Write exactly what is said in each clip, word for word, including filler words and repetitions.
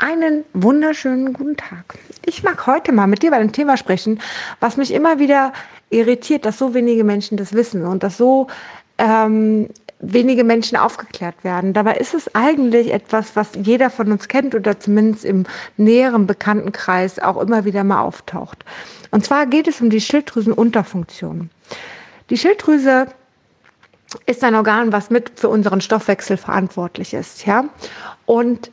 Einen wunderschönen guten Tag. Ich mag heute mal mit dir über ein Thema sprechen, was mich immer wieder irritiert, dass so wenige Menschen das wissen und dass so ähm, wenige Menschen aufgeklärt werden. Dabei ist es eigentlich etwas, was jeder von uns kennt oder zumindest im näheren Bekanntenkreis auch immer wieder mal auftaucht. Und zwar geht es um die Schilddrüsenunterfunktion. Die Schilddrüse ist ein Organ, was mit für unseren Stoffwechsel verantwortlich ist, ja? Und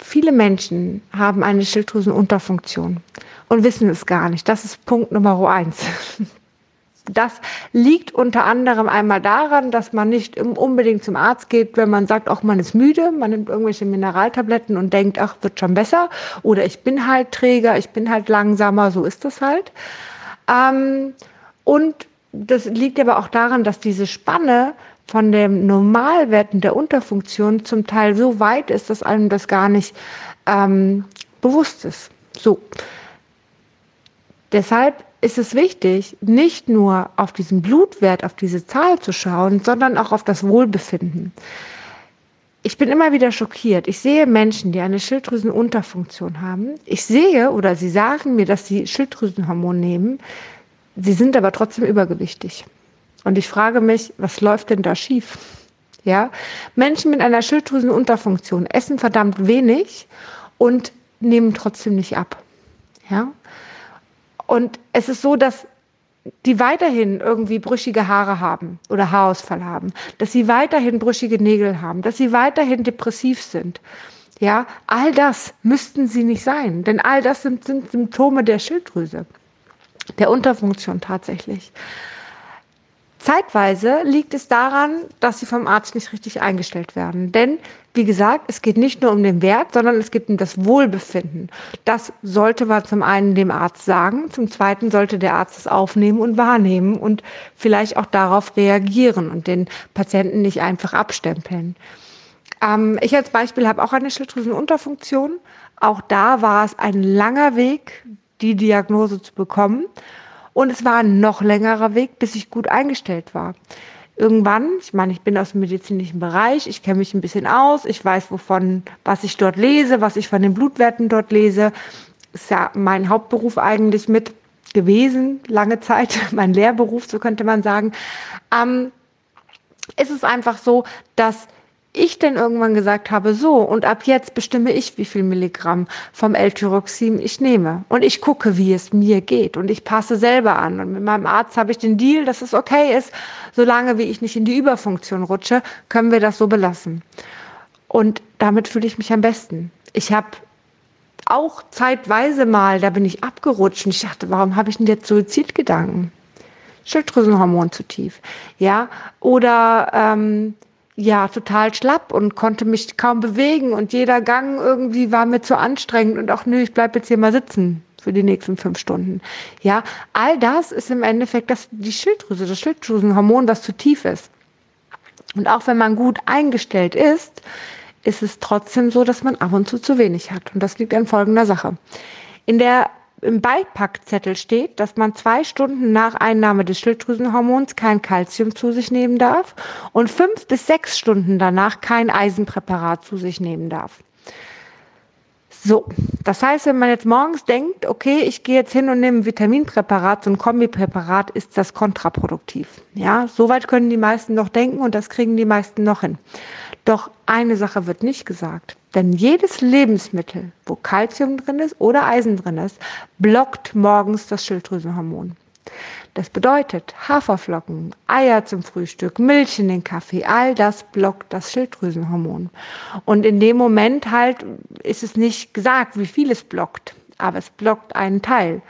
viele Menschen haben eine Schilddrüsenunterfunktion und wissen es gar nicht. Das ist Punkt Nummer eins. Das liegt unter anderem einmal daran, dass man nicht unbedingt zum Arzt geht, wenn man sagt, auch man ist müde, man nimmt irgendwelche Mineraltabletten und denkt, ach, wird schon besser. Oder ich bin halt träger, ich bin halt langsamer, so ist das halt. Ähm, und das liegt aber auch daran, dass diese Spanne von den Normalwerten der Unterfunktion zum Teil so weit ist, dass einem das gar nicht ähm, bewusst ist. So. Deshalb ist es wichtig, nicht nur auf diesen Blutwert, auf diese Zahl zu schauen, sondern auch auf das Wohlbefinden. Ich bin immer wieder schockiert. Ich sehe Menschen, die eine Schilddrüsenunterfunktion haben. Ich sehe oder sie sagen mir, dass sie Schilddrüsenhormon nehmen. Sie sind aber trotzdem übergewichtig. Und ich frage mich, was läuft denn da schief? Ja, Menschen mit einer Schilddrüsenunterfunktion essen verdammt wenig und nehmen trotzdem nicht ab. Ja, und es ist so, dass die weiterhin irgendwie brüchige Haare haben oder Haarausfall haben, dass sie weiterhin brüchige Nägel haben, dass sie weiterhin depressiv sind. Ja, all das müssten sie nicht sein, denn all das sind, sind Symptome der Schilddrüse, der Unterfunktion tatsächlich. Zeitweise liegt es daran, dass sie vom Arzt nicht richtig eingestellt werden. Denn, wie gesagt, es geht nicht nur um den Wert, sondern es geht um das Wohlbefinden. Das sollte man zum einen dem Arzt sagen, zum zweiten sollte der Arzt es aufnehmen und wahrnehmen und vielleicht auch darauf reagieren und den Patienten nicht einfach abstempeln. Ähm, ich als Beispiel habe auch eine Schilddrüsenunterfunktion. Auch da war es ein langer Weg, die Diagnose zu bekommen. Und es war ein noch längerer Weg, bis ich gut eingestellt war. Irgendwann, ich meine, ich bin aus dem medizinischen Bereich, ich kenne mich ein bisschen aus, ich weiß, wovon, was ich dort lese, was ich von den Blutwerten dort lese. Ist ja mein Hauptberuf eigentlich mit gewesen, lange Zeit, mein Lehrberuf, so könnte man sagen. Ähm, es ist einfach so, dass ich denn irgendwann gesagt habe, so, und ab jetzt bestimme ich, wie viel Milligramm vom L-Tyroxin ich nehme. Und ich gucke, wie es mir geht. Und ich passe selber an. Und mit meinem Arzt habe ich den Deal, dass es okay ist. Solange wie ich nicht in die Überfunktion rutsche, können wir das so belassen. Und damit fühle ich mich am besten. Ich habe auch zeitweise mal, da bin ich abgerutscht. Und ich dachte, warum habe ich denn jetzt Suizidgedanken? Schilddrüsenhormon zu tief. Ja, oder... Ähm, ja, total schlapp und konnte mich kaum bewegen und jeder Gang irgendwie war mir zu anstrengend und auch nö, ich bleib jetzt hier mal sitzen für die nächsten fünf Stunden. Ja, all das ist im Endeffekt das, die Schilddrüse, das Schilddrüsenhormon, was zu tief ist. Und auch wenn man gut eingestellt ist, ist es trotzdem so, dass man ab und zu zu wenig hat. Und das liegt an folgender Sache. In der Im Beipackzettel steht, dass man zwei Stunden nach Einnahme des Schilddrüsenhormons kein Kalzium zu sich nehmen darf und fünf bis sechs Stunden danach kein Eisenpräparat zu sich nehmen darf. So, das heißt, wenn man jetzt morgens denkt, okay, ich gehe jetzt hin und nehme ein Vitaminpräparat, so ein Kombipräparat, ist das kontraproduktiv. Ja, soweit können die meisten noch denken und das kriegen die meisten noch hin. Doch eine Sache wird nicht gesagt, denn jedes Lebensmittel, wo Kalzium drin ist oder Eisen drin ist, blockt morgens das Schilddrüsenhormon. Das bedeutet, Haferflocken, Eier zum Frühstück, Milch in den Kaffee, all das blockt das Schilddrüsenhormon. Und in dem Moment halt ist es nicht gesagt, wie viel es blockt, aber es blockt einen Teil.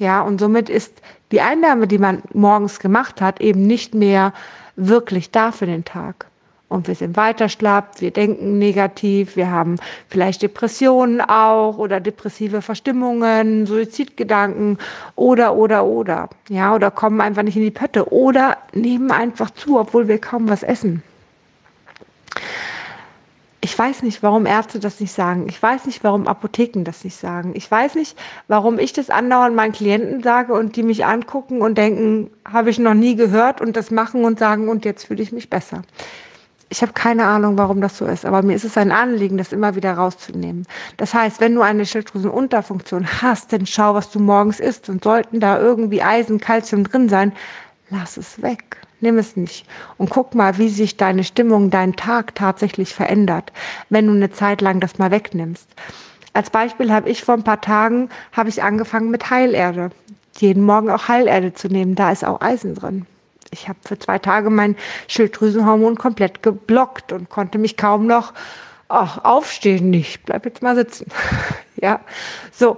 Ja, und somit ist die Einnahme, die man morgens gemacht hat, eben nicht mehr wirklich da für den Tag. Und wir sind weiter schlapp, wir denken negativ, wir haben vielleicht Depressionen auch oder depressive Verstimmungen, Suizidgedanken oder, oder, oder. Ja, oder kommen einfach nicht in die Pötte oder nehmen einfach zu, obwohl wir kaum was essen. Ich weiß nicht, warum Ärzte das nicht sagen. Ich weiß nicht, warum Apotheken das nicht sagen. Ich weiß nicht, warum ich das andauernd meinen Klienten sage und die mich angucken und denken, habe ich noch nie gehört und das machen und sagen und jetzt fühle ich mich besser. Ich habe keine Ahnung, warum das so ist, aber mir ist es ein Anliegen, das immer wieder rauszunehmen. Das heißt, wenn du eine Schilddrüsenunterfunktion hast, dann schau, was du morgens isst. Und sollten da irgendwie Eisen, Kalzium drin sein, lass es weg. Nimm es nicht. Und guck mal, wie sich deine Stimmung, dein Tag tatsächlich verändert, wenn du eine Zeit lang das mal wegnimmst. Als Beispiel habe ich vor ein paar Tagen habe ich angefangen mit Heilerde. Jeden Morgen auch Heilerde zu nehmen, da ist auch Eisen drin. Ich habe für zwei Tage mein Schilddrüsenhormon komplett geblockt und konnte mich kaum noch ach, aufstehen. Ich bleib jetzt mal sitzen. Ja, so.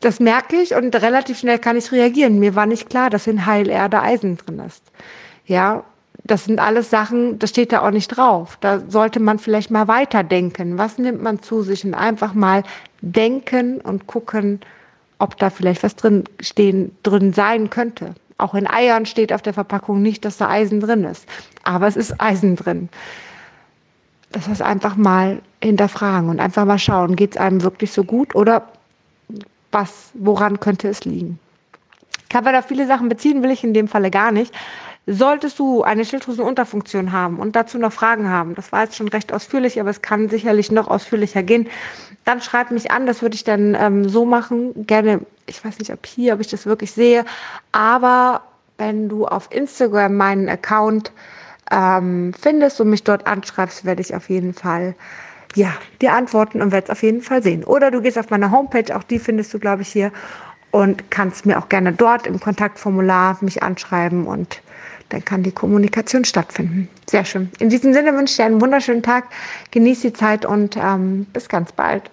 Das merke ich und relativ schnell kann ich reagieren. Mir war nicht klar, dass in Heilerde Eisen drin ist. Ja, das sind alles Sachen, das steht da auch nicht drauf. Da sollte man vielleicht mal weiterdenken. Was nimmt man zu sich? Und einfach mal denken und gucken, ob da vielleicht was drin stehen, drin sein könnte. Auch in Eiern steht auf der Verpackung nicht, dass da Eisen drin ist. Aber es ist Eisen drin. Das heißt, einfach mal hinterfragen und einfach mal schauen, geht es einem wirklich so gut oder was, woran könnte es liegen? Kann man da viele Sachen beziehen, will ich in dem Falle gar nicht. Solltest du eine Schilddrüsenunterfunktion haben und dazu noch Fragen haben, das war jetzt schon recht ausführlich, aber es kann sicherlich noch ausführlicher gehen, dann schreib mich an, das würde ich dann ähm, so machen, gerne, ich weiß nicht, ob hier, ob ich das wirklich sehe, aber wenn du auf Instagram meinen Account ähm, findest und mich dort anschreibst, werde ich auf jeden Fall ja, dir antworten und werde es auf jeden Fall sehen. Oder du gehst auf meine Homepage, auch die findest du, glaube ich, hier und kannst mir auch gerne dort im Kontaktformular mich anschreiben und dann kann die Kommunikation stattfinden. Sehr schön. In diesem Sinne wünsche ich dir einen wunderschönen Tag. Genieß die Zeit und ähm, bis ganz bald.